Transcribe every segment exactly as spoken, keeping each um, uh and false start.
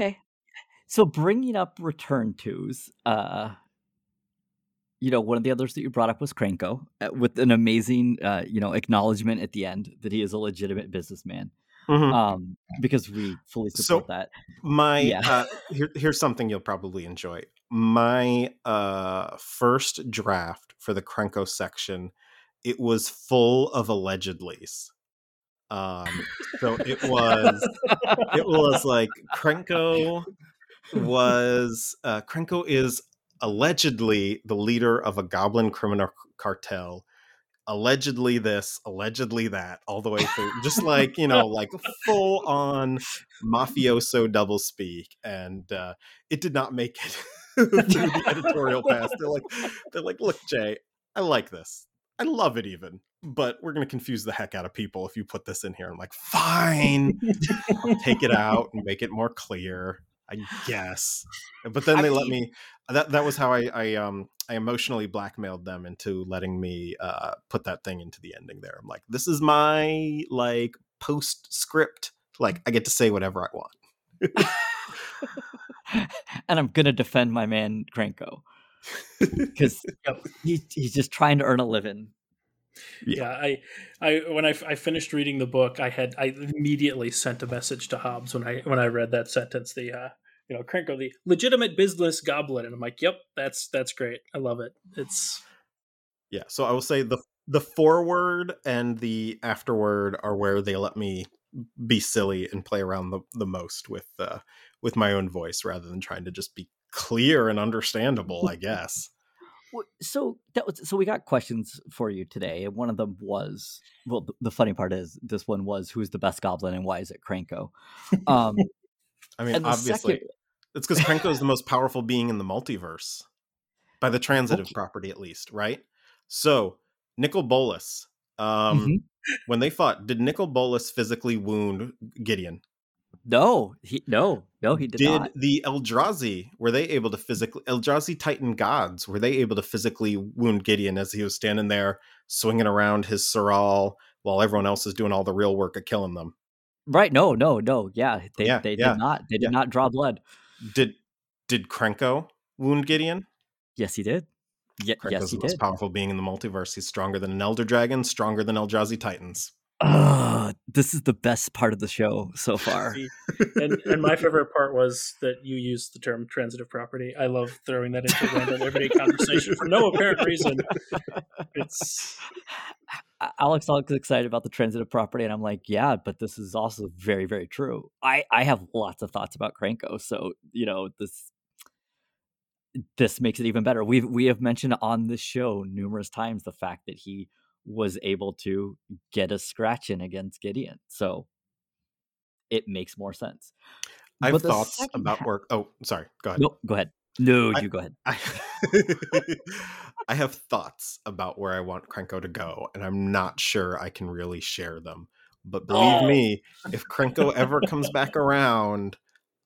Okay. So bringing up return twos, uh, you know, one of the others that you brought up was Krenko, with an amazing, uh, you know, acknowledgement at the end that he is a legitimate businessman. Mm-hmm. Um, because we fully support so that. My yeah. uh, here, here's something you'll probably enjoy. My uh, first draft for the Krenko section, it was full of allegedlys. Um, so it was it was like Krenko was uh, Krenko is allegedly the leader of a goblin criminal cartel. Allegedly this, allegedly that, all the way through, just like, you know, like full on mafioso doublespeak, and uh, it did not make it through the editorial pass. They're like, they're like, look, Jay, I like this, I love it even, but we're gonna confuse the heck out of people if you put this in here. I'm like, fine, take it out and make it more clear, I guess. But then I they mean, let me. That that was how I, I um I emotionally blackmailed them into letting me uh put that thing into the ending there. I'm like, this is my like postscript. Like, I get to say whatever I want, and I'm gonna defend my man Krenko because he he's just trying to earn a living. Yeah. yeah, I, I when I, I finished reading the book, I had I immediately sent a message to Hobbs when I when I read that sentence. The uh, you know, Krenko, the legitimate business goblin, and I'm like, yep, that's that's great. I love it. It's yeah. So I will say the the foreword and the afterword are where they let me be silly and play around the, the most with uh, with my own voice rather than trying to just be clear and understandable, I guess. So that was, so we got questions for you today, and one of them was, well, the funny part is this one was, who's the best goblin and why is it Krenko? Um, I mean, obviously, second... it's because Krenko is the most powerful being in the multiverse, by the transitive okay. property at least, right? So Nicol Bolas, um, mm-hmm. when they fought, did Nicol Bolas physically wound Gideon? No, he, no, no, he did, did not. Did the Eldrazi, were they able to physically, Eldrazi Titan gods, were they able to physically wound Gideon as he was standing there swinging around his Sorrel while everyone else is doing all the real work of killing them? Right, no, no, no, yeah, they, yeah, they yeah, did not, they did yeah. not draw blood. Did did Krenko wound Gideon? Yes, he did. Ye- Krenko's yes, he the most did. powerful being in the multiverse. He's stronger than an Elder Dragon, stronger than Eldrazi Titans. Uh, this is the best part of the show so far. and, and my favorite part was that you used the term transitive property. I love throwing that into random everyday conversation for no apparent reason. It's Alex Alex is excited about the transitive property, and I'm like, yeah, but this is also very, very true. I, I have lots of thoughts about Krenko, so you know, this this makes it even better. We've we have mentioned on this show numerous times the fact that he was able to get a scratch in against Gideon. So it makes more sense. I have thoughts about half... work. Oh, sorry. Go ahead. No, go ahead. No, I, you go ahead. I, I have thoughts about where I want Krenko to go, and I'm not sure I can really share them. But believe oh. me, if Krenko ever comes back around,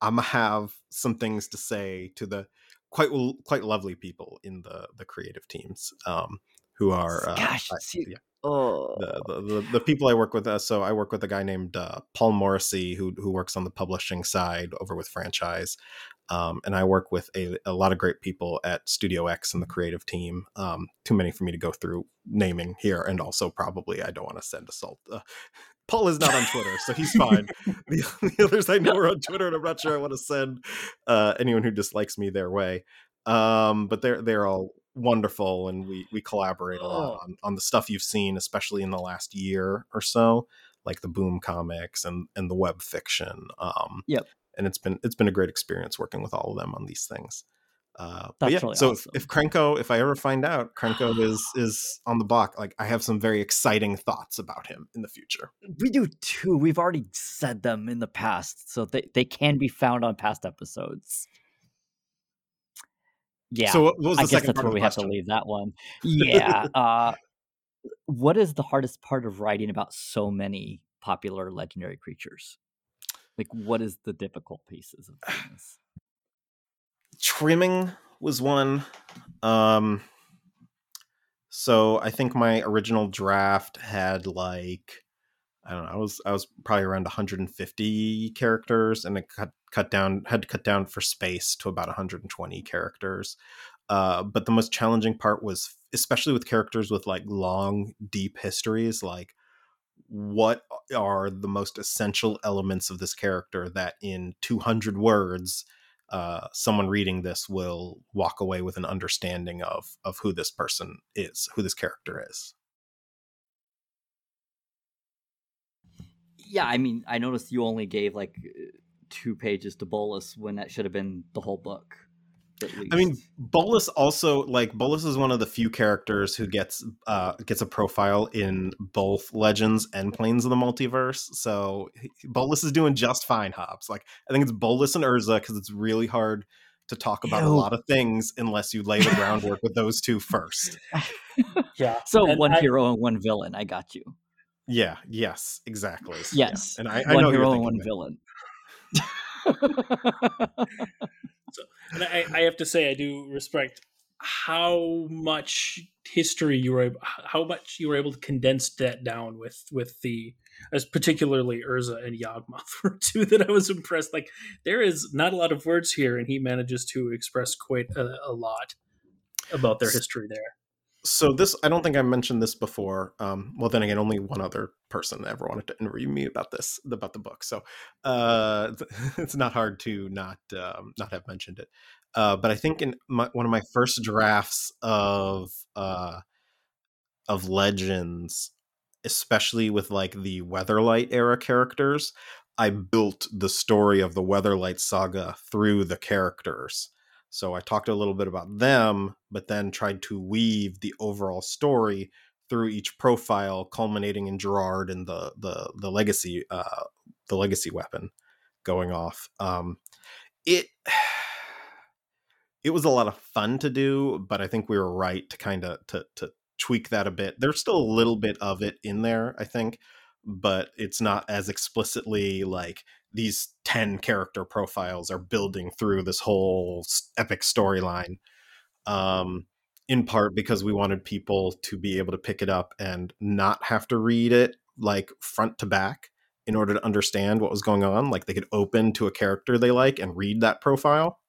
I'm going to have some things to say to the quite quite lovely people in the, the creative teams. Um, Who are uh, Gosh, I, yeah. oh. the, the, the the people I work with? Uh, so I work with a guy named uh, Paul Morrissey, who who works on the publishing side over with franchise, um, and I work with a, a lot of great people at Studio X and the creative team. Um, too many for me to go through naming here, and also probably I don't want to send assault. Uh, Paul is not on Twitter, so he's fine. the, the others I know are on Twitter, and I'm not sure I want to send uh, anyone who dislikes me their way. Um, but they're they're all wonderful, and we we collaborate a lot on, on the stuff you've seen, especially in the last year or so, like the Boom comics and and the web fiction. Um yep. And it's been it's been a great experience working with all of them on these things. Uh That's but yeah, really so awesome. if, if Krenko, if I ever find out Krenko is is on the block, like I have some very exciting thoughts about him in the future. We do too. We've already said them in the past, so they, they can be found on past episodes. Yeah, so what was the I guess that's where we have to leave that one. Yeah. uh, what is the hardest part of writing about so many popular legendary creatures? Like, what is the difficult pieces of things? Trimming was one. Um, so I think my original draft had like, I don't know, I was I was probably around one hundred fifty characters, and it cut cut down had to cut down for space to about one hundred twenty characters. Uh, but the most challenging part was, especially with characters with like long, deep histories, like what are the most essential elements of this character that in two hundred words, uh, someone reading this will walk away with an understanding of, of who this person is, who this character is. Yeah, I mean, I noticed you only gave like two pages to Bolas when that should have been the whole book. I mean, Bolas also like Bolas is one of the few characters who gets uh, gets a profile in both Legends and Planes of the Multiverse. So Bolas is doing just fine, Hobbs. Like I think it's Bolas and Urza because it's really hard to talk about Ew. a lot of things unless you lay the groundwork with those two first. Yeah. So and one I, hero and one villain. I got you. Yeah. Yes. Exactly. Yes. Yeah. And I, I one know hero and one villain. So, and I, I have to say, I do respect how much history you were, how much you were able to condense that down with, with the, as particularly Urza and Yawgmoth were two that I was impressed. Like there is not a lot of words here, and he manages to express quite a, a lot about their history there. So this, I don't think I mentioned this before. Um, well, then again, only one other person ever wanted to interview me about this, about the book. So uh, it's not hard to not um, not have mentioned it. Uh, but I think in my, one of my first drafts of uh, of Legends, especially with like the Weatherlight era characters, I built the story of the Weatherlight saga through the characters. So I talked a little bit about them, but then tried to weave the overall story through each profile, culminating in Gerard and the the the legacy uh, the legacy weapon going off. Um, it it was a lot of fun to do, but I think we were right to kind of to to tweak that a bit. There's still a little bit of it in there, I think, but it's not as explicitly like these ten character profiles are building through this whole epic storyline, um, in part because we wanted people to be able to pick it up and not have to read it like front to back in order to understand what was going on. Like they could open to a character they like and read that profile,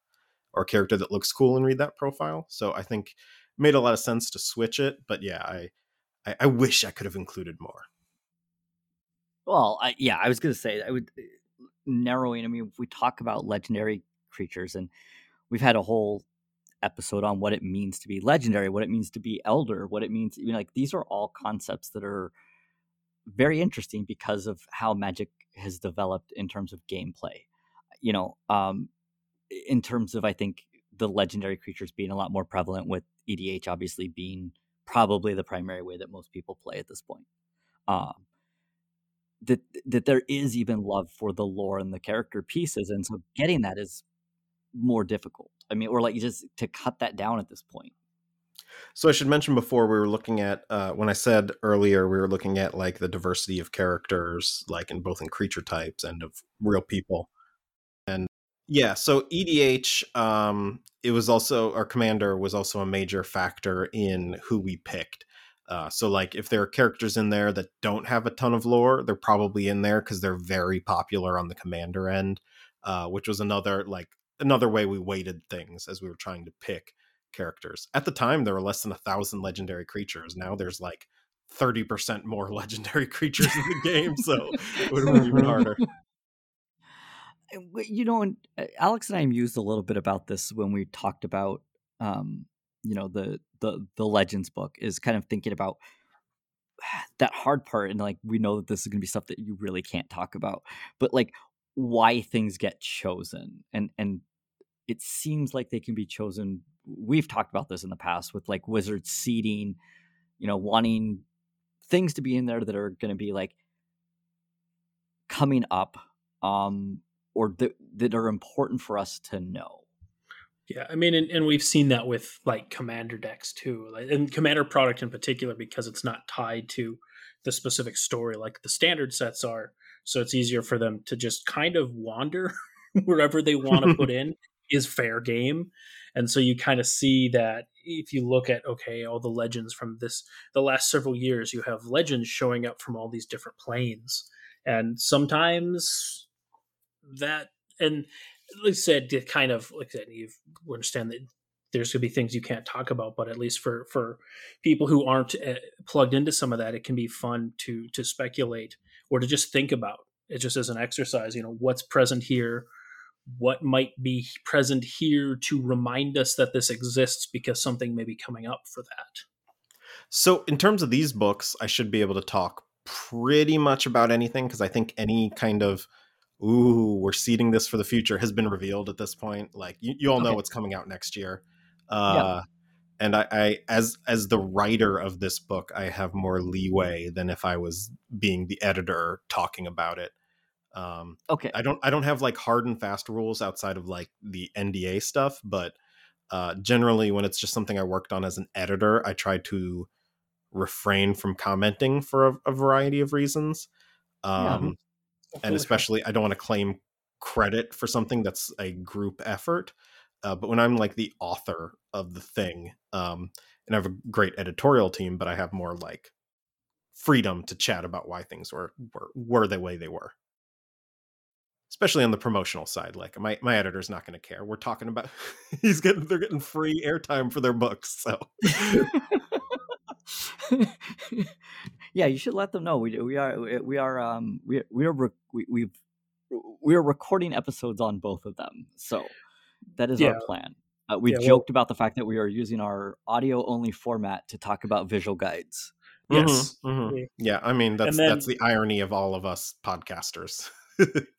or a character that looks cool and read that profile. So I think it made a lot of sense to switch it, but yeah, I, I, I wish I could have included more. Well, I, yeah, I was going to say I would, narrowing, I mean, we talk about legendary creatures, and we've had a whole episode on what it means to be legendary, what it means to be elder, what it means, you know, like these are all concepts that are very interesting because of how Magic has developed in terms of gameplay, you know, um, in terms of, I think, the legendary creatures being a lot more prevalent, with E D H obviously being probably the primary way that most people play at this point. Um, that that there is even love for the lore and the character pieces, and so getting that is more difficult. I mean, or like you just to cut that down at this point. So I should mention before we were looking at, uh, when I said earlier, we were looking at like the diversity of characters, like in both in creature types and of real people. And yeah, so E D H, um, it was also, our commander was also a major factor in who we picked. Uh, so like if there are characters in there that don't have a ton of lore, they're probably in there because they're very popular on the commander end, uh, which was another like another way we weighted things as we were trying to pick characters. At the time, there were less than a thousand legendary creatures. Now there's like thirty percent more legendary creatures in the game. So it would have been even harder. You know, Alex and I mused a little bit about this when we talked about, um, you know, the the the Legends book is kind of thinking about that hard part, and like we know that this is going to be stuff that you really can't talk about, but like why things get chosen, and and it seems like they can be chosen. We've talked about this in the past with like wizard seeding, you know, wanting things to be in there that are going to be like coming up, um, or that that are important for us to know. Yeah, I mean, and, and we've seen that with like commander decks too, like, and commander product in particular, because it's not tied to the specific story like the standard sets are. So it's easier for them to just kind of wander wherever they want to put in is fair game. And so you kind of see that if you look at, okay, all the legends from this, the last several years, you have legends showing up from all these different planes. And sometimes that, and like I said, to kind of, like I said, you understand that there's going to be things you can't talk about, but at least for, for people who aren't plugged into some of that, it can be fun to, to speculate or to just think about it just as an exercise, you know, what's present here, what might be present here to remind us that this exists because something may be coming up for that. So in terms of these books, I should be able to talk pretty much about anything because I think any kind of, ooh, we're seeding this for the future has been revealed at this point. Like you, you all know okay. what's coming out next year. Uh, yeah. And I, I, as as the writer of this book, I have more leeway than if I was being the editor talking about it. Um, okay. I don't I don't have like hard and fast rules outside of like the N D A stuff, but uh, generally when it's just something I worked on as an editor, I try to refrain from commenting for a, a variety of reasons. Um, yeah. And especially I don't want to claim credit for something that's a group effort. Uh, but when I'm like the author of the thing, um, and I have a great editorial team, but I have more like freedom to chat about why things were, were, were the way they were. Especially on the promotional side. Like my, my editor's not going to care. We're talking about, he's getting, they're getting free airtime for their books. So yeah, you should let them know. We we are, we are, um, we, we are, we, we've, we are recording episodes on both of them. So that is yeah. our plan. Uh, we yeah, joked well, about the fact that we are using our audio-only format to talk about visual guides. Yes. Mm-hmm, mm-hmm. Yeah, I mean, that's then, that's the irony of all of us podcasters.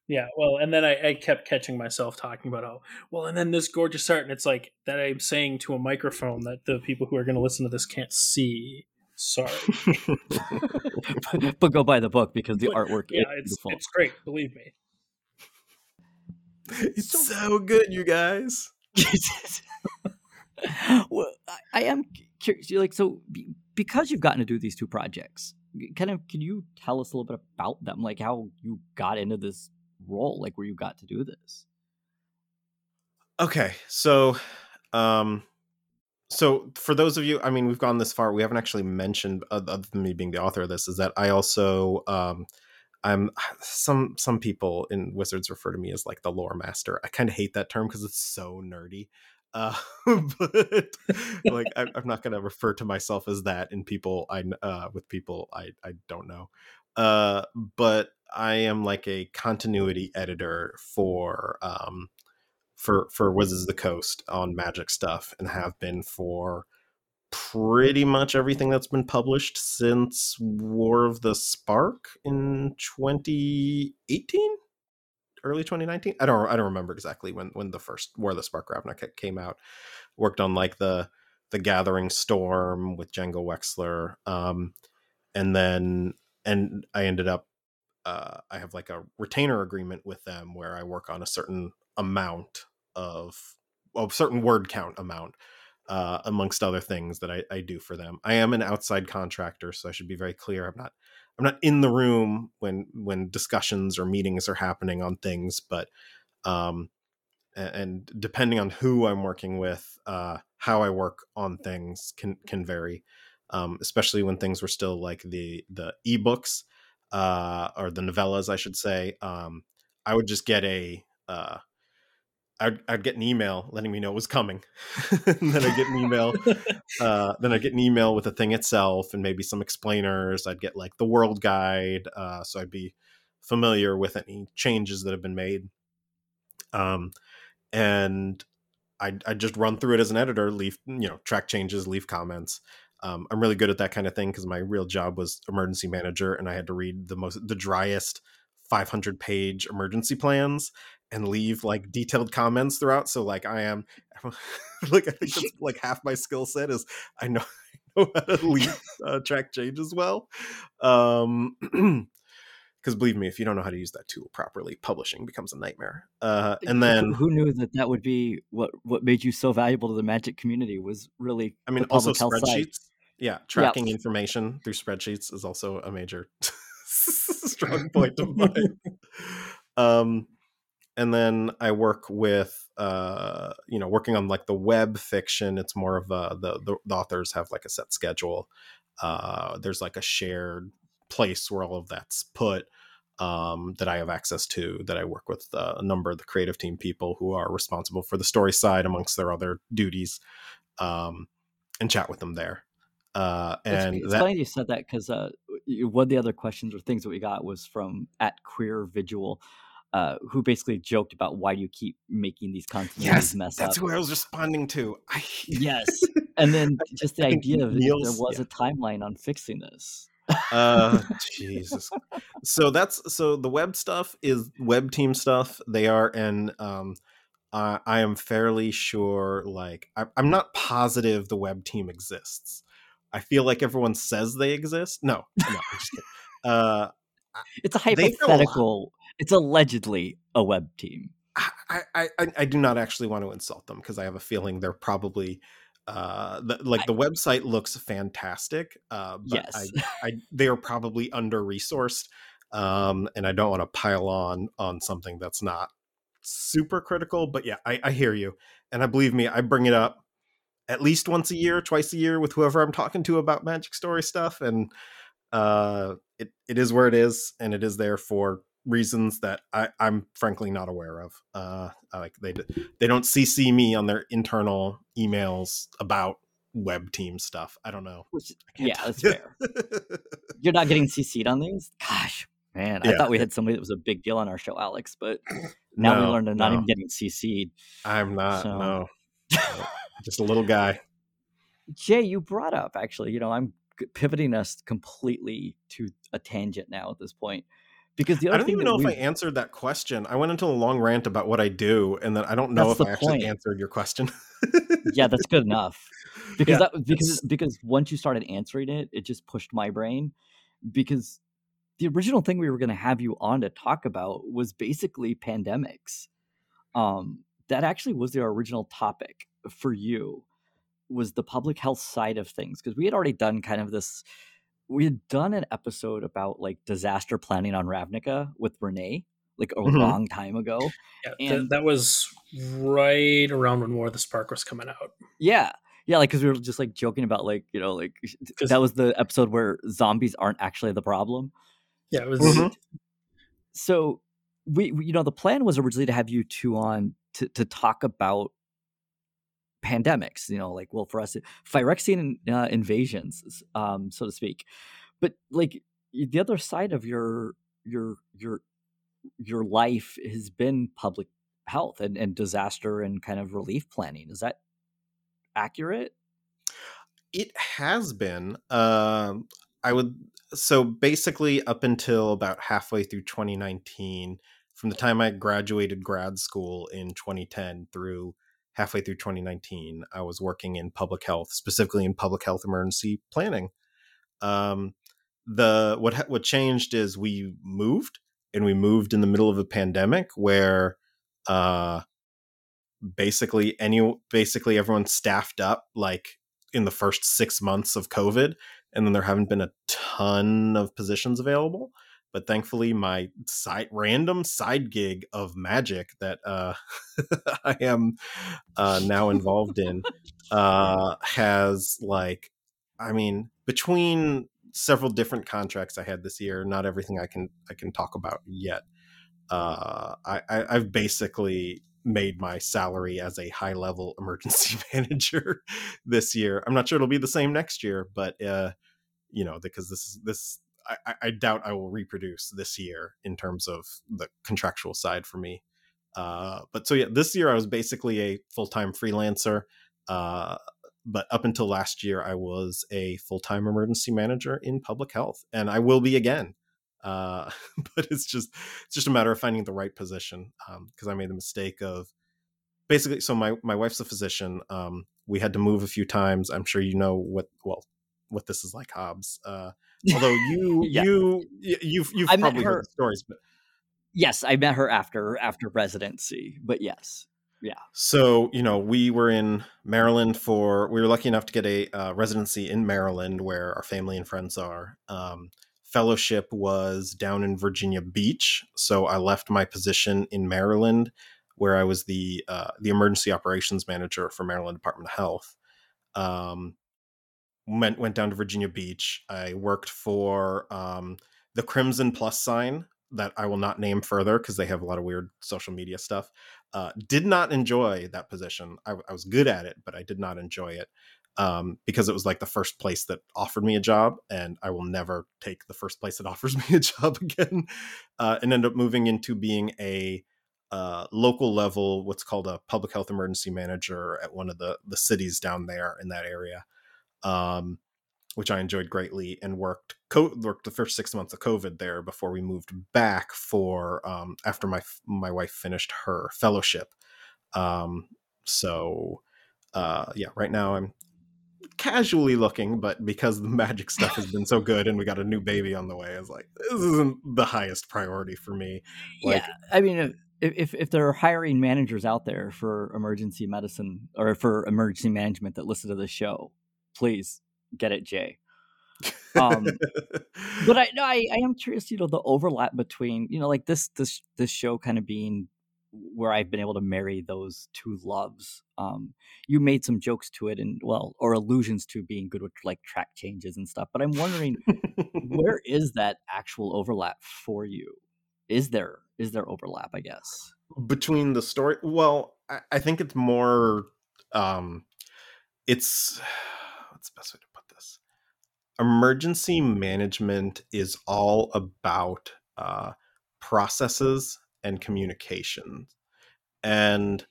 yeah, well, and then I, I kept catching myself talking about, oh, well, and then this gorgeous art, and it's like that I'm saying to a microphone that the people who are going to listen to this can't see. Sorry. but, but go buy the book because the but, artwork yeah, is it's, beautiful. It's great, believe me. It's so, so good, you guys. well, I, I am curious. You're like, so be, because you've gotten to do these two projects, kind of, can you tell us a little bit about them? Like how you got into this role, like where you got to do this? Okay. So, um, so for those of you, I mean, we've gone this far. We haven't actually mentioned, other than me being the author of this, is that I also, um, I'm some some people in Wizards refer to me as like the lore master. I kind of hate that term because it's so nerdy. Uh, but like I, I'm not going to refer to myself as that in people I uh, with people I I don't know. Uh, but I am like a continuity editor for um for for Wizards of the Coast on Magic stuff and have been for pretty much everything that's been published since War of the Spark in twenty eighteen, early twenty nineteen. I don't I don't remember exactly when, when the first War of the Spark Ravnica came out. Worked on like the the Gathering Storm with Django Wexler, um, and then and I ended up uh, I have like a retainer agreement with them where I work on a certain amount of a certain word count amount. Uh, amongst other things that I, I do for them. I am an outside contractor, so I should be very clear. I'm not I'm not in the room when when discussions or meetings are happening on things, but um, and depending on who I'm working with, uh, how I work on things can can vary. Um, especially when things were still like the the ebooks uh, or the novellas, I should say. Um, I would just get a uh, I'd, I'd get an email letting me know it was coming. and then I'd get an email. uh, then I'd get an email with the thing itself and maybe some explainers. I'd get like the world guide. Uh, so I'd be familiar with any changes that have been made. Um, and I'd, I'd just run through it as an editor, leave, you know, track changes, leave comments. Um, I'm really good at that kind of thing because my real job was emergency manager and I had to read the most, the driest five hundred page emergency plans and leave like detailed comments throughout. So like I am like, I think that's like half my skill set is I know, I know how to leave uh, track change as well. Um, cause believe me, if you don't know how to use that tool properly, publishing becomes a nightmare. Uh, and then who knew that that would be what, what made you so valuable to the Magic community was really, I mean, also spreadsheets. Side. Yeah. Tracking yeah. information through spreadsheets is also a major strong point of mine. um, And then I work with, uh, you know, working on like the web fiction. It's more of a, the, the the authors have like a set schedule. Uh, there's like a shared place where all of that's put. um, that I have access to, that I work with uh, a number of the creative team people who are responsible for the story side amongst their other duties, um, and chat with them there. Uh, and it's, it's that, funny you said that, because uh, one of the other questions or things that we got was from at Queer Visual, uh, who basically joked about, why do you keep making these continuities yes, mess that's up? That's who I was responding to. I... Yes. And then just the idea of Neil's, there was yeah. a timeline on fixing this. uh Jesus. So that's so the web stuff is web team stuff. They are and um uh, I am fairly sure, like I, I'm not positive the web team exists. I feel like everyone says they exist. No, no, I'm just kidding. Uh, it's a hypothetical. It's allegedly a web team. I, I, I, I do not actually want to insult them, because I have a feeling they're probably uh, the, like I, the website looks fantastic. Uh, but yes, I, I, they are probably under-resourced, um, and I don't want to pile on on something that's not super critical. But yeah, I, I hear you, and I believe me, I bring it up at least once a year, twice a year, with whoever I'm talking to about Magic Story stuff. And uh, it, it is where it is. And it is there for reasons that I, I'm frankly not aware of. Uh, like they, they don't C C me on their internal emails about web team stuff. I don't know. Which, yeah, that's fair. You're not getting C C'd on these? Gosh, man. I yeah. thought we had somebody that was a big deal on our show, Alex, but now no, we learned I'm not no. even getting C C'd. I'm not, so. no. Just a little guy. Jay, you brought up, actually, you know, I'm pivoting us completely to a tangent now at this point, because the other I don't thing even know we've... if I answered that question. I went into a long rant about what I do, and then I don't know that's if I point. actually answered your question. Yeah, that's good enough. Because yeah, that because because once you started answering it, it just pushed my brain, because the original thing we were going to have you on to talk about was basically pandemics. Um, that actually was their original topic for you, was the public health side of things, because we had already done kind of this, we had done an episode about like disaster planning on Ravnica with Renee like a mm-hmm. long time ago. Yeah, and th- that was right around when War of the Spark was coming out. Yeah. Yeah, like, because we were just like joking about like, you know, like that was the episode where zombies aren't actually the problem. Yeah, it was. Mm-hmm. So we, we, you know, the plan was originally to have you two on to, to talk about pandemics, you know, like, well, for us, Phyrexian uh, invasions, um, so to speak. But like the other side of your your your your life has been public health and, and disaster and kind of relief planning. Is that accurate? It has been. Uh, I would so basically up until about halfway through twenty nineteen, from the time I graduated grad school in twenty ten through halfway through twenty nineteen, I was working in public health, specifically in public health emergency planning. Um, the what ha- what changed is we moved, and we moved in the middle of a pandemic where uh, basically any basically everyone staffed up like in the first six months of COVID, and then there haven't been a ton of positions available. But thankfully, my side, random side gig of magic that uh, I am uh, now involved in uh, has, like, I mean, between several different contracts I had this year, not everything I can I can talk about yet. Uh, I, I, I've basically made my salary as a high level emergency manager this year. I'm not sure it'll be the same next year, but uh, you know, because this is this. I, I doubt I will reproduce this year in terms of the contractual side for me. Uh, but so, yeah, this year I was basically a full-time freelancer. Uh, but up until last year, I was a full-time emergency manager in public health, and I will be again. Uh, but it's just, it's just a matter of finding the right position. Um, 'cause I made the mistake of basically, so my, my wife's a physician. Um, we had to move a few times. I'm sure, you know what, well, what this is like, Hobbs. Uh, although you, yeah. you, you've, you've I probably her, heard the stories, but yes, I met her after, after residency, but yes. Yeah. So, you know, we were in Maryland for, we were lucky enough to get a uh, residency in Maryland where our family and friends are. Um, fellowship was down in Virginia Beach. So I left my position in Maryland where I was the, uh, the emergency operations manager for Maryland Department of Health. Um, Went, went down to Virginia Beach. I worked for um, the Crimson Plus sign that I will not name further because they have a lot of weird social media stuff, uh, did not enjoy that position. I, I was good at it, but I did not enjoy it um, because it was like the first place that offered me a job, and I will never take the first place that offers me a job again, uh, and end up moving into being a uh, local level, what's called a public health emergency manager at one of the, the cities down there in that area. Um, which I enjoyed greatly, and worked co- worked the first six months of COVID there before we moved back for um, after my my wife finished her fellowship. Um, so uh, yeah, right now I'm casually looking, but because the magic stuff has been so good and we got a new baby on the way, I was like, this isn't the highest priority for me. Like, yeah, I mean, if, if if there are hiring managers out there for emergency medicine or for emergency management that listen to this show, please. Get it, Jay. Um, but I, no, I, I am curious, you know, the overlap between, you know, like this, this, this show kind of being where I've been able to marry those two loves. Um, you made some jokes to it and well, or allusions to being good with like track changes and stuff, but I'm wondering where is that actual overlap for you? Is there, is there overlap, I guess? Between the story? Well, I, I think it's more, um, it's, what's the best way to emergency management is all about uh, processes and communications. And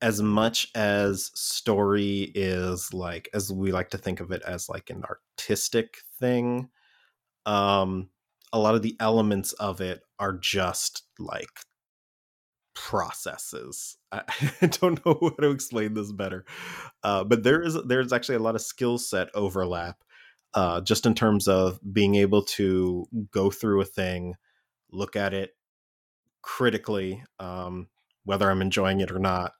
as much as story is like, as we like to think of it as like an artistic thing, um, a lot of the elements of it are just like processes. I, I don't know how to explain this better, uh, but there is there's actually a lot of skill set overlap. Uh, just in terms of being able to go through a thing, look at it critically, um, whether I'm enjoying it or not,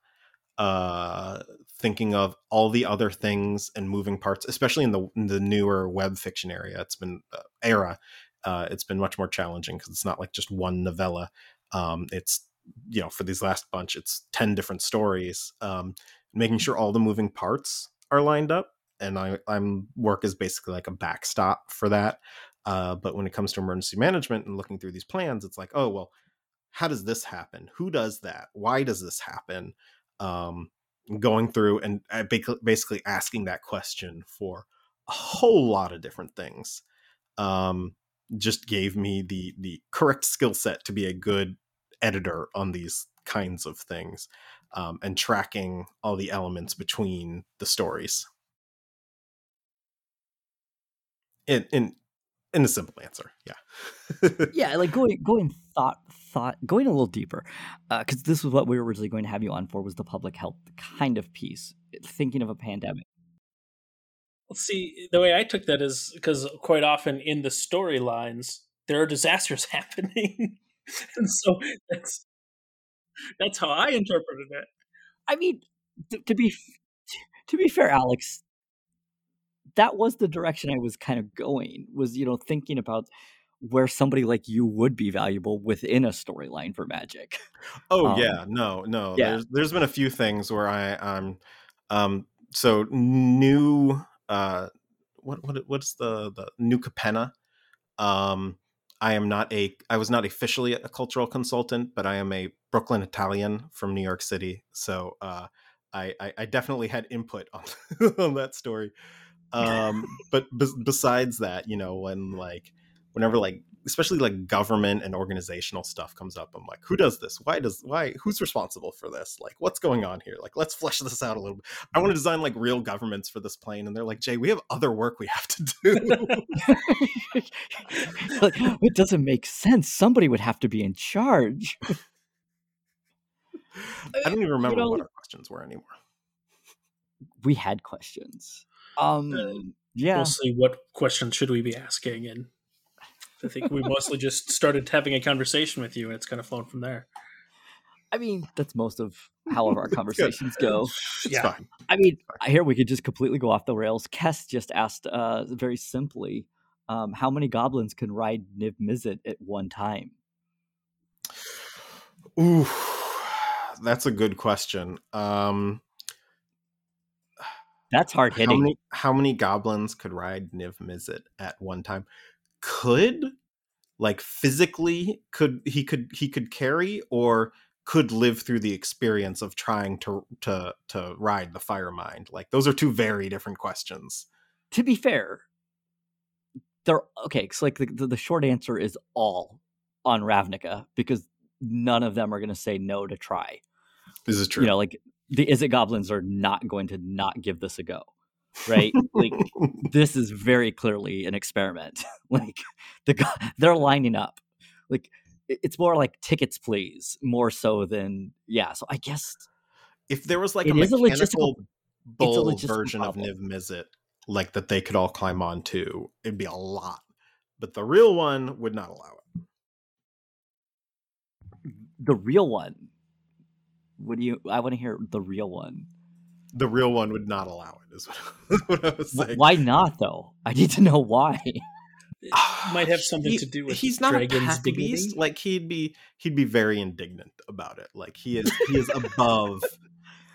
uh, thinking of all the other things and moving parts, especially in the in the newer web fiction area. It's been uh, era. Uh, it's been much more challenging because it's not like just one novella. Um, it's, you know, for these last bunch, it's ten different stories, um, making sure all the moving parts are lined up. And I, I'm work is basically like a backstop for that. Uh, but when it comes to emergency management and looking through these plans, it's like, oh, well, how does this happen? Who does that? Why does this happen? Um, going through and basically asking that question for a whole lot of different things um, just gave me the the correct skill set to be a good editor on these kinds of things um, and tracking all the elements between the stories. In, in in a simple answer, yeah, yeah, like going going thought thought going a little deeper, because uh, this was what we were originally going to have you on for was the public health kind of piece, thinking of a pandemic. Well, see, the way I took that is because quite often in the storylines there are disasters happening, and so that's that's how I interpreted it. I mean, th- to be to be fair, Alex. That was the direction I was kind of going was, you know, thinking about where somebody like you would be valuable within a storyline for magic. Oh um, yeah, no, no. Yeah. There's, there's been a few things where I, um, um, so new, uh, what, what, what's the, the new Capenna? Um, I am not a, I was not officially a cultural consultant, but I am a Brooklyn Italian from New York City. So, uh, I, I, I definitely had input on, on that story. um but b- besides that, you know, when like whenever like especially like government and organizational stuff comes up, I'm like, who does this? Why does why who's responsible for this? Like, what's going on here? Like, let's flesh this out a little bit. I want to design like real governments for this plane, and they're like, Jay, we have other work we have to do. Like, it doesn't make sense. Somebody would have to be in charge. I don't even remember you know, what our questions were anymore. We had questions. Um, uh, yeah. Mostly, what questions should we be asking? And I think we mostly just started having a conversation with you, and it's kind of flown from there. I mean, that's most of how our conversations go. It's yeah. Fine. I mean, I hear we could just completely go off the rails. Kess just asked uh, very simply, um, how many goblins can ride Niv-Mizzet at one time? Ooh, that's a good question. Um, That's hard hitting. How many, how many goblins could ride Niv-Mizzet at one time? Could like physically could he could he could carry or could live through the experience of trying to to to ride the Fire Mind? Like, those are two very different questions. To be fair, they're okay. So like the, the short answer is all on Ravnica, because none of them are going to say no to try. This is true. You know, like the Is It Goblins are not going to not give this a go, right? Like, this is very clearly an experiment. Like the they're lining up. Like, it's more like tickets, please, more so than yeah. So I guess if there was like a mechanical a bowl a version problem. of Niv-Mizzet, like that they could all climb onto, it'd be a lot. But the real one would not allow it. The real one. What do you? I want to hear the real one. The real one would not allow it. Is what, is what I was saying. Why not though? I need to know why. It might have something he, to do with he's not Dragon's a pack dignity. Beast. Like he'd be, he'd be very indignant about it. Like he is, he is above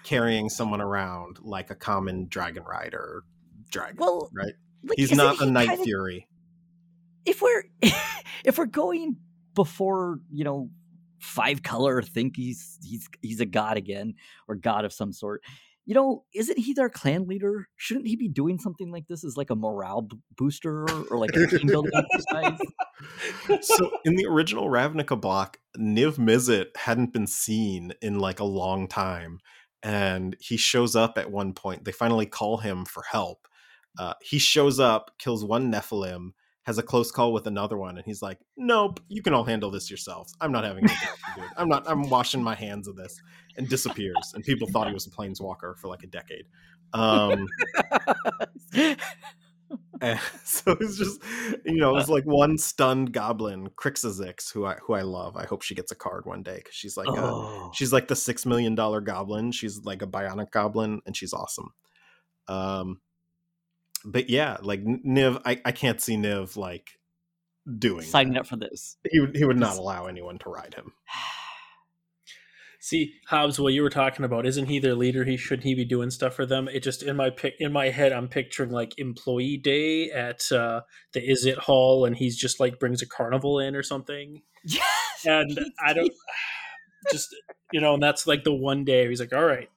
carrying someone around like a common dragon rider, dragon. Well, right? Like, he's not it, a Night kinda, Fury. If we're, if we're going before, you know, five color, think he's he's he's a god again or god of some sort. You know, isn't he their clan leader? Shouldn't he be doing something like this as like a morale b- booster or, or like a team building exercise? So in the original Ravnica block, Niv-Mizzet hadn't been seen in like a long time. And he shows up at one point. They finally call him for help. Uh, he shows up, kills one Nephilim, has a close call with another one. And he's like, nope, you can all handle this yourselves. I'm not having anything to do it. I'm not, I'm washing my hands of this, and disappears. And people thought he was a planeswalker for like a decade. Um, and so it's just, you know, it's like one stunned goblin, Krixizix, who I, who I love. I hope she gets a card one day. Cause she's like, oh. a, she's like the six million dollars goblin. She's like a bionic goblin and she's awesome. Um, But yeah, like Niv, I, I can't see Niv like doing signing that. up for this. He would he would not allow anyone to ride him. See, Hobbs, what you were talking about, isn't he their leader? He shouldn't he be doing stuff for them? It just in my pic in my head, I'm picturing like employee day at uh, the Is It Hall, and he's just like brings a carnival in or something. Yes, and I don't just you know, and that's like the one day he's like, all right,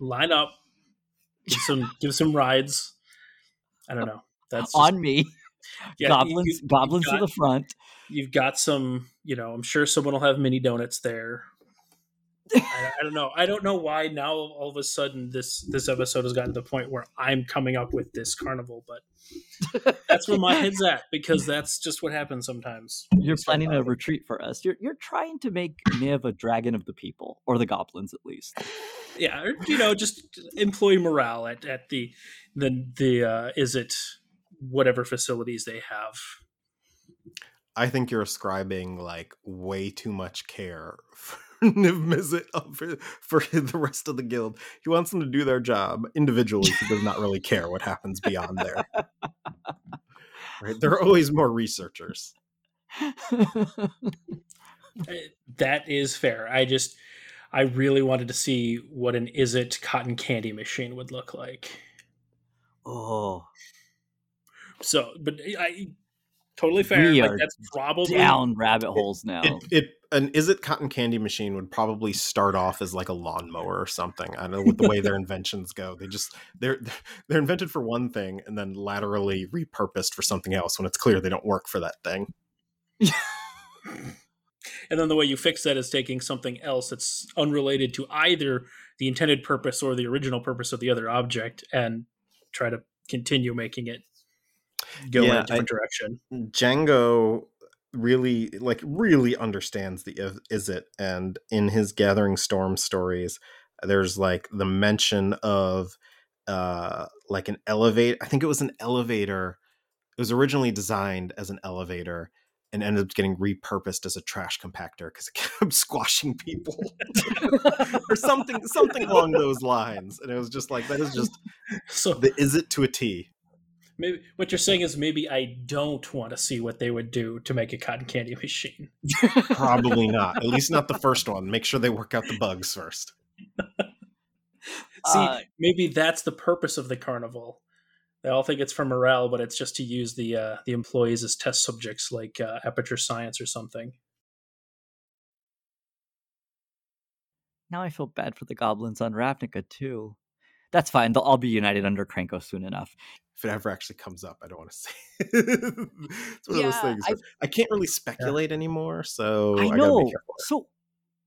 line up, give some give some rides. I don't know. That's just, on me. Yeah, goblins, you, you, goblins got, to the front. You've got some, you know, I'm sure someone will have mini donuts there. I, I don't know. I don't know why now all of a sudden this, this episode has gotten to the point where I'm coming up with this carnival, but that's where my head's at, because that's just what happens sometimes. You're planning a retreat for us. You're you're trying to make Niv a dragon of the people, or the goblins at least. Yeah, or, you know, just employee morale at at the the the uh, Is It whatever facilities they have. I think you're ascribing like way too much care for Niv-Mizzet for, for the rest of the guild. He wants them to do their job individually. He does not really care what happens beyond there. Right? There are always more researchers. That is fair. I just, I really wanted to see what an Is It cotton candy machine would look like. Oh, so but I totally fair. We like, are that's probably down rabbit holes now. It, it, it an Is It cotton candy machine would probably start off as like a lawnmower or something. I don't know with the way their inventions go. They just they're they're invented for one thing and then laterally repurposed for something else when it's clear they don't work for that thing. And then the way you fix that is taking something else that's unrelated to either the intended purpose or the original purpose of the other object and try to continue making it go yeah, in a different I, direction. Django really, like, really understands the Is It, and in his Gathering Storm stories, there's like the mention of uh, like an elevator. I think it was an elevator. It was originally designed as an elevator and ended up getting repurposed as a trash compactor because it kept squashing people or something, something along those lines. And it was just like, that is just so the Is It to a T. Maybe what you're saying is maybe I don't want to see what they would do to make a cotton candy machine. Probably not. At least not the first one. Make sure they work out the bugs first. See, uh, maybe that's the purpose of the carnival. They all think it's for morale, but it's just to use the uh, the employees as test subjects, like uh, Aperture Science or something. Now I feel bad for the goblins on Ravnica, too. That's fine. They'll all be united under Krenko soon enough. If it ever actually comes up, I don't want to say. It's one yeah, of those things. I, I can't really speculate yeah. anymore, so I, I know. Gotta be careful. So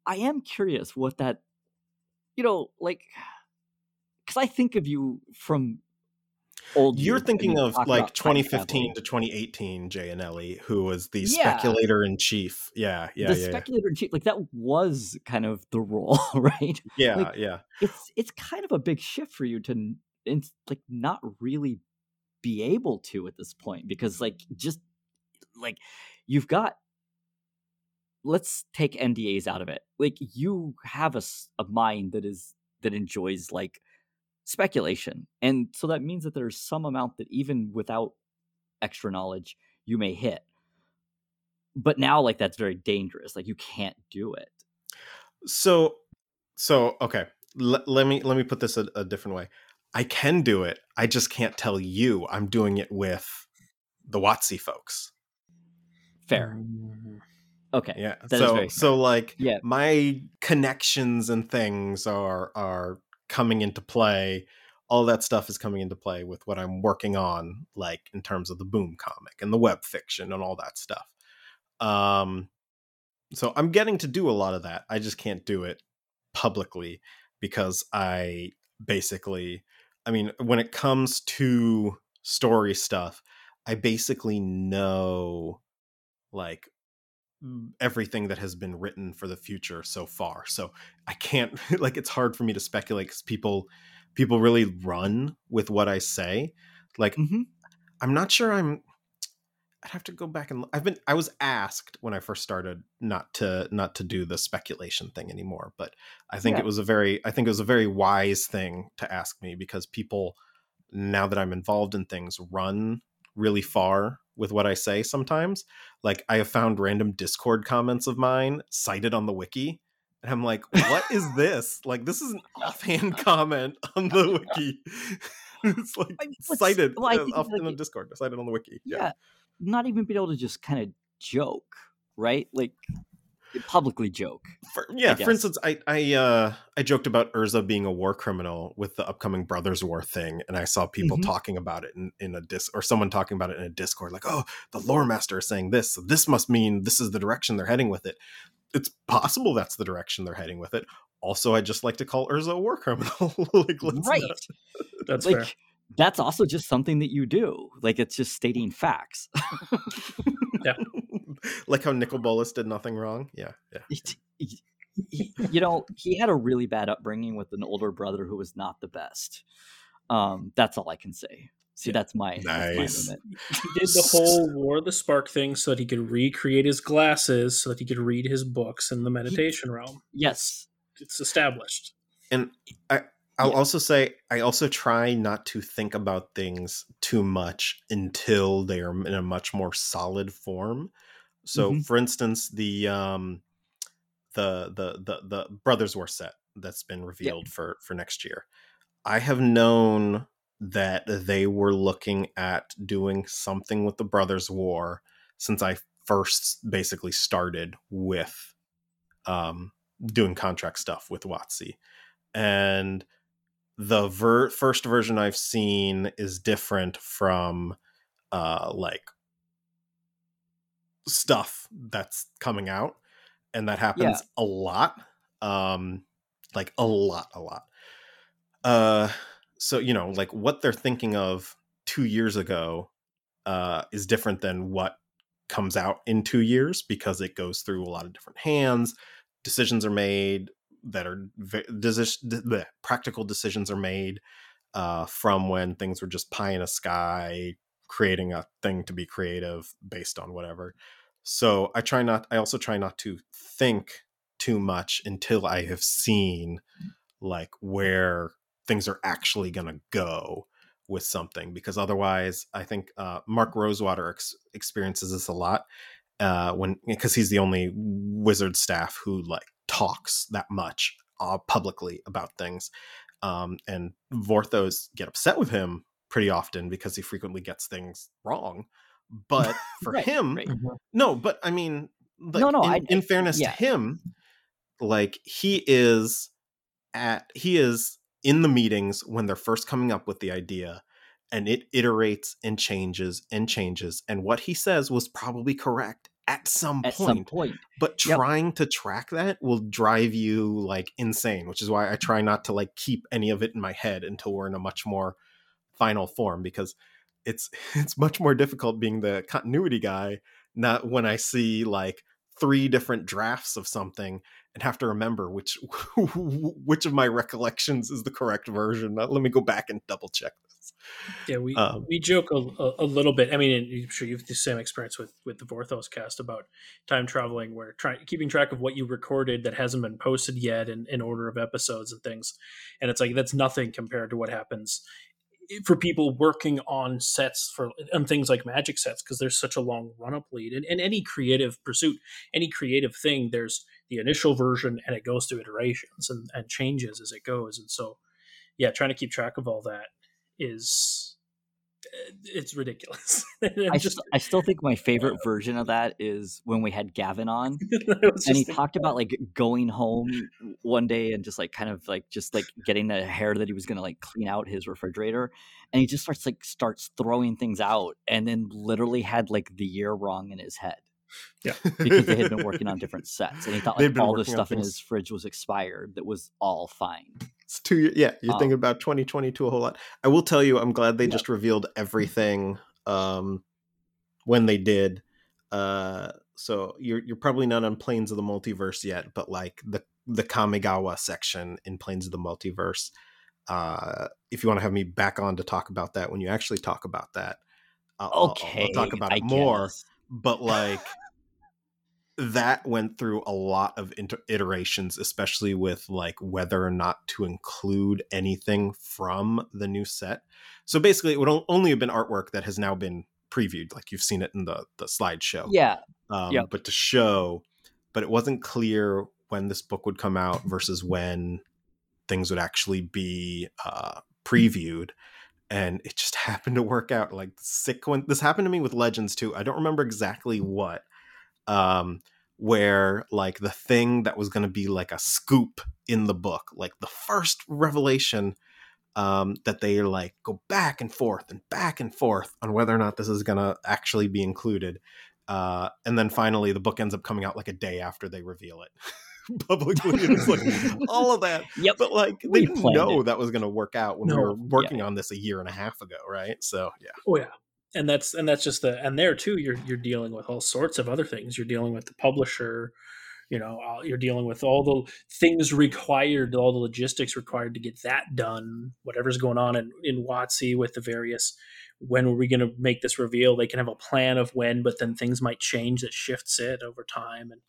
I am curious what that, you know, like, because I think of you from... Old You're thinking of like twenty fifteen to twenty eighteen Jay and Ellie, who was the yeah. speculator in chief. Yeah, yeah, the yeah. The speculator yeah. in chief, like that was kind of the role, right? Yeah, like, yeah. It's it's kind of a big shift for you to it's like not really be able to at this point, because like just like you've got. Let's take N D As out of it. Like you have a, a mind that is that enjoys like. Speculation. And so that means that there's some amount that even without extra knowledge you may hit, but now like that's very dangerous, like you can't do it. So so okay, L- let me let me put this a, a different way. I can do it, I just can't tell you I'm doing it with the WotC folks. Fair. Okay. Yeah, that so is very so like yeah. my connections and things are are coming into play. All that stuff is coming into play with what I'm working on, like in terms of the Boom comic and the web fiction and all that stuff. Um, so I'm getting to do a lot of that. I just can't do it publicly because I basically, I mean, when it comes to story stuff, I basically know like everything that has been written for the future so far. So I can't, like, it's hard for me to speculate because people, people really run with what I say. Like, mm-hmm. I'm not sure I'm, I'd have to go back and look. I've been, I was asked when I first started not to, not to do the speculation thing anymore, but I think yeah. it was a very, I think it was a very wise thing to ask me, because people, now that I'm involved in things, run really far with what I say sometimes. Like I have found random Discord comments of mine cited on the wiki, and I'm like, what is this? Like, this is an offhand comment on the wiki. It's like, I mean, cited well, uh, off like, on Discord, cited on the wiki. Yeah, yeah. Not even being able to just kind of joke, right? Like publicly joke. For, yeah. For instance, I, I, uh, I joked about Urza being a war criminal with the upcoming Brothers War thing. And I saw people mm-hmm. talking about it in, in a dis or someone talking about it in a Discord, like, oh, the lore master is saying this, so this must mean this is the direction they're heading with it. It's possible that's the direction they're heading with it. Also, I just like to call Urza a war criminal. Like, let's right. Not... That's like, fair. That's also just something that you do. Like, it's just stating facts. Yeah. Like how Nicol Bolas did nothing wrong. Yeah, yeah. He, he, you know, he had a really bad upbringing with an older brother who was not the best. Um, that's all I can say. See, yeah. that's my nice. That's my limit. He did the whole War of the Spark thing so that he could recreate his glasses, so that he could read his books in the meditation he, realm. Yes, it's established. And I, I'll yeah. also say, I also try not to think about things too much until they are in a much more solid form. So, mm-hmm. for instance, the um, the the the the Brothers War set that's been revealed yep. for for next year, I have known that they were looking at doing something with the Brothers War since I first basically started with um, doing contract stuff with WotC, and the ver- first version I've seen is different from uh, like. stuff that's coming out, and that happens yeah. a lot um like a lot a lot uh so you know, like what they're thinking of two years ago uh is different than what comes out in two years, because it goes through a lot of different hands. Decisions are made that are v- desi- bleh, practical decisions are made uh from when things were just pie in a sky, creating a thing to be creative based on whatever. So I try not, I also try not to think too much until I have seen like where things are actually going to go with something, because otherwise I think uh, Mark Rosewater ex- experiences this a lot uh, when, because he's the only wizard staff who like talks that much uh, publicly about things. Um, and Vorthos get upset with him pretty often because he frequently gets things wrong. But for right, him, right. no, but I mean, like, no, no, in, I, in fairness yeah. to him, like he is at, he is in the meetings when they're first coming up with the idea, and it iterates and changes and changes. And what he says was probably correct at some at point, some point. But yep. trying to track that will drive you like insane, which is why I try not to like keep any of it in my head until we're in a much more final form, because it's, it's much more difficult being the continuity guy. Not when I see like three different drafts of something and have to remember which, which of my recollections is the correct version. Now, let me go back and double check this. Yeah. We, um, we joke a, a little bit. I mean, and I'm sure you've the same experience with, with the Vorthos cast about time traveling, where trying, keeping track of what you recorded that hasn't been posted yet in, in order of episodes and things. And it's like, that's nothing compared to what happens for people working on sets for on things like magic sets, because there's such a long run-up lead. And, and any creative pursuit, any creative thing, there's the initial version and it goes through iterations and, and changes as it goes. And so, yeah, trying to keep track of all that is, it's ridiculous. I, just, st- I still think my favorite uh, version of that is when we had Gavin on and he talked about like going home one day and just like kind of like just like getting the hair that he was going to like clean out his refrigerator, and he just starts like starts throwing things out, and then literally had like the year wrong in his head. Yeah, because they had been working on different sets and he thought like all the stuff in his fridge was expired that was all fine. It's two years. Yeah, you're um, thinking about twenty twenty-two a whole lot. I will tell you, I'm glad they yeah. just revealed everything um, when they did. Uh, so you're you're probably not on Planes of the Multiverse yet, but like the the Kamigawa section in Planes of the Multiverse. Uh, if you want to have me back on to talk about that when you actually talk about that, I'll, okay, I'll, I'll talk about it I more. Guess. But like that went through a lot of inter- iterations, especially with like whether or not to include anything from the new set. So basically it would o- only have been artwork that has now been previewed. Like you've seen it in the, the slideshow. Yeah. Um, yep. But to show, but it wasn't clear when this book would come out versus when things would actually be uh, previewed. And it just happened to work out like sick when this happened to me with Legends too. I don't remember exactly what, um, where like the thing that was going to be like a scoop in the book, like the first revelation, um, that they like go back and forth and back and forth on whether or not this is going to actually be included. Uh, and then finally the book ends up coming out like a day after they reveal it. Publicly, it was like all of that, yep. but like they we didn't know it. that was going to work out when no. we were working yeah. on this a year and a half ago, right? So yeah, oh yeah, and that's and that's just the and there too, you're you're dealing with all sorts of other things. You're dealing with the publisher, you know, you're dealing with all the things required, all the logistics required to get that done. Whatever's going on in in WotC with the various, when are we going to make this reveal? They can have a plan of when, but then things might change that shifts it over time and.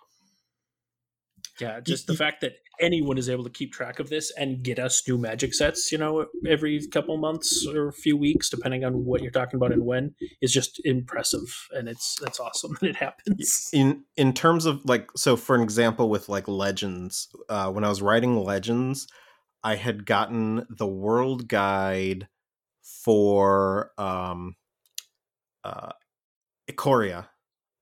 Yeah, just the fact that anyone is able to keep track of this and get us new magic sets, you know, every couple months or a few weeks, depending on what you're talking about and when, is just impressive. And it's that's awesome that it happens. In in terms of like, so for an example with like Legends, uh, when I was writing Legends, I had gotten the world guide for um, uh, Ikoria,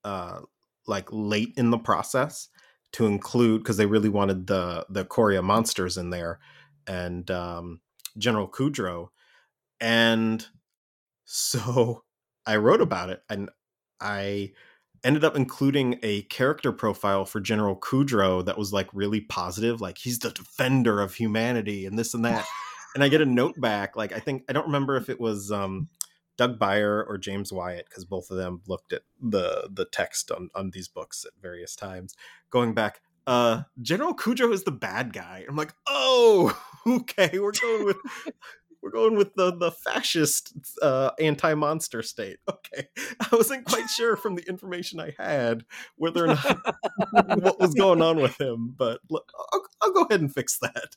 uh, like late in the process. To include, because they really wanted the the Ikoria monsters in there, and um, General Kudrow, and so I wrote about it, and I ended up including a character profile for General Kudrow that was like really positive, like he's the defender of humanity and this and that, and I get a note back, like I think I don't remember if it was um, Doug Beyer or James Wyatt, because both of them looked at the the text on, on these books at various times, going back, uh, General Kudrow is the bad guy. I'm like, oh, okay, we're going with we're going with the, the fascist uh, anti-monster state. Okay. I wasn't quite sure from the information I had whether or not what was going on with him, but look, I'll, I'll go ahead and fix that.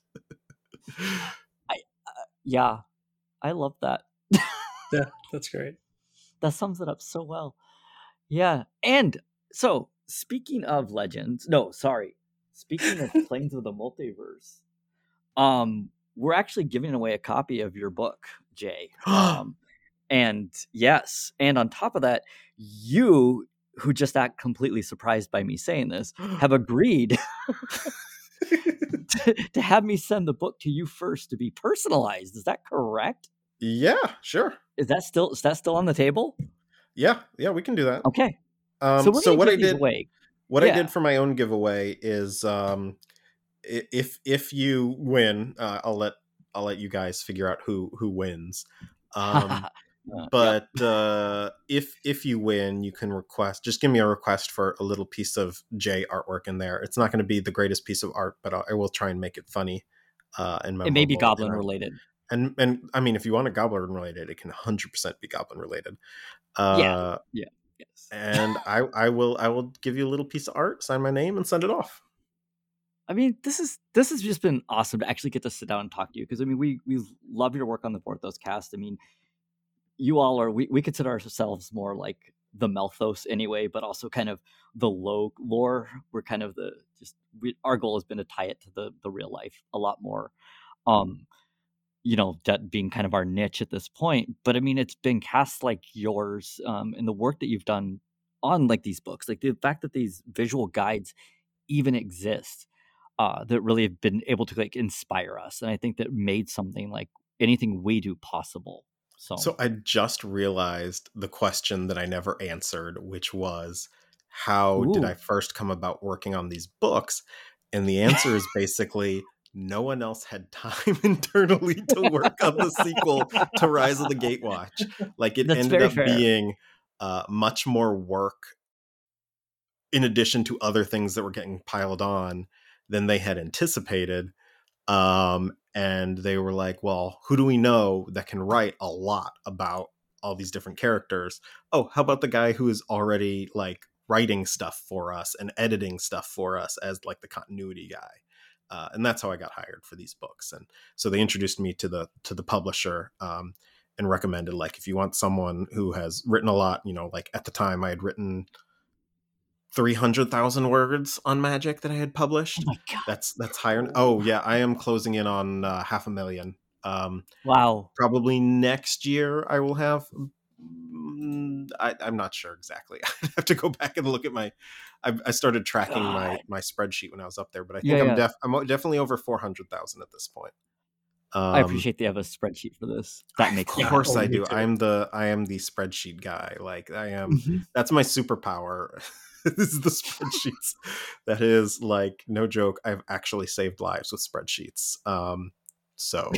I uh, yeah, I love that. Yeah, that's great. That sums it up so well. Yeah. And so speaking of Legends, no, sorry. Speaking of Planes of the Multiverse, um, we're actually giving away a copy of your book, Jay. Um, And yes, and on top of that, you, who just act completely surprised by me saying this, have agreed to, to have me send the book to you first to be personalized. Is that correct? Yeah, sure. Is that still is that still on the table? Yeah, yeah, we can do that. Okay. Um, so, so what I did, away? what yeah. I did for my own giveaway is, um, if if you win, uh, I'll let I'll let you guys figure out who who wins. Um, uh, but yeah. uh, if if you win, you can request. Just give me a request for a little piece of J artwork in there. It's not going to be the greatest piece of art, but I'll, I will try and make it funny uh, and memorable. It may be goblin related. And and I mean, if you want a goblin related, it can one hundred percent be goblin related. Uh, yeah. Yeah. Yes. And I, I will I will give you a little piece of art, sign my name, and send it off. I mean, this is this has just been awesome to actually get to sit down and talk to you, because I mean, we we love your work on the Porthos cast. I mean, you all are we, we consider ourselves more like the Melthos anyway, but also kind of the low lore. We're kind of the just we, our goal has been to tie it to the the real life a lot more. Um, you know, that being kind of our niche at this point. But I mean, it's been casts like yours um, and the work that you've done on like these books, like the fact that these visual guides even exist uh, that really have been able to like inspire us. And I think that made something like anything we do possible. So, so I just realized the question that I never answered, which was how Ooh. did I first come about working on these books? And the answer is basically no one else had time internally to work on the sequel to Rise of the Gatewatch. Like it That's ended up fair. being uh, much more work in addition to other things that were getting piled on than they had anticipated. Um, and they were like, well, who do we know that can write a lot about all these different characters? Oh, how about the guy who is already like writing stuff for us and editing stuff for us as like the continuity guy? Uh, and that's how I got hired for these books. And so they introduced me to the to the publisher um, and recommended, like, if you want someone who has written a lot, you know, like at the time I had written three hundred thousand words on Magic that I had published. Oh my God. That's that's higher. Oh, yeah. I am closing in on uh, half a million. Um, wow. Probably next year I will have. I, I'm not sure exactly. I have to go back and look at my. I, I started tracking God. my my spreadsheet when I was up there, but I think yeah, I'm yeah. def. I'm definitely over four hundred thousand at this point. Um, I appreciate they have a spreadsheet for this. That makes sense. Of course I do. I'm the I am the spreadsheet guy. Like I am. Mm-hmm. That's my superpower. This is the spreadsheets. That is like no joke. I've actually saved lives with spreadsheets. Um, So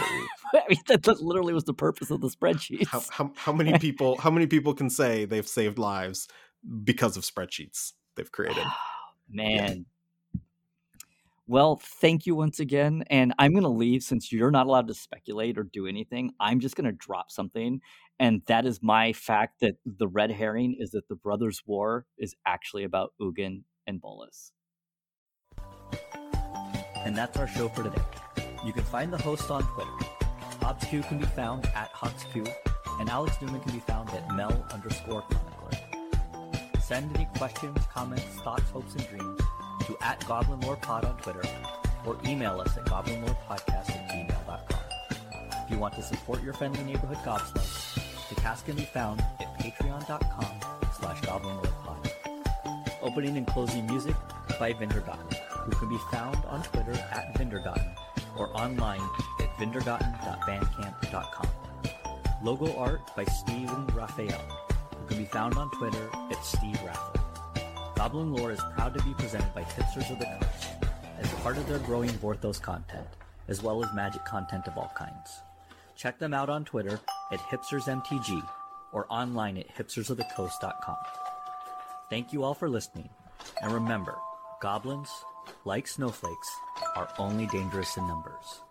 I mean, that, that literally was the purpose of the spreadsheets. How, how, how many people? How many people can say they've saved lives because of spreadsheets they've created? Oh, man. Yeah. Well, thank you once again, and I'm going to leave since you're not allowed to speculate or do anything. I'm just going to drop something, and that is my fact that the red herring is that the Brothers War is actually about Ugin and Bolas. And that's our show for today. You can find the host on Twitter. HobsQ can be found at HobsQ, and Alex Newman can be found at Mel underscore Chronicler. Send any questions, comments, thoughts, hopes, and dreams to at GoblinLorePod on Twitter, or email us at GoblinLorePodcast at gmail dot com. If you want to support your friendly neighborhood gobslites, the cast can be found at patreon dot com slash GoblinLorePod. Opening and closing music by Vindergotten, who can be found on Twitter at Vindergotten, or online at vindergotten dot bandcamp dot com. Logo art by Steven Raphael, who can be found on Twitter at Steve Raffle. Goblin Lore is proud to be presented by Hipsters of the Coast as part of their growing Vorthos content, as well as Magic content of all kinds. Check them out on Twitter at Hipsters M T G or online at hipsters of the coast dot com. Thank you all for listening, and remember, goblins, like snowflakes, are only dangerous in numbers.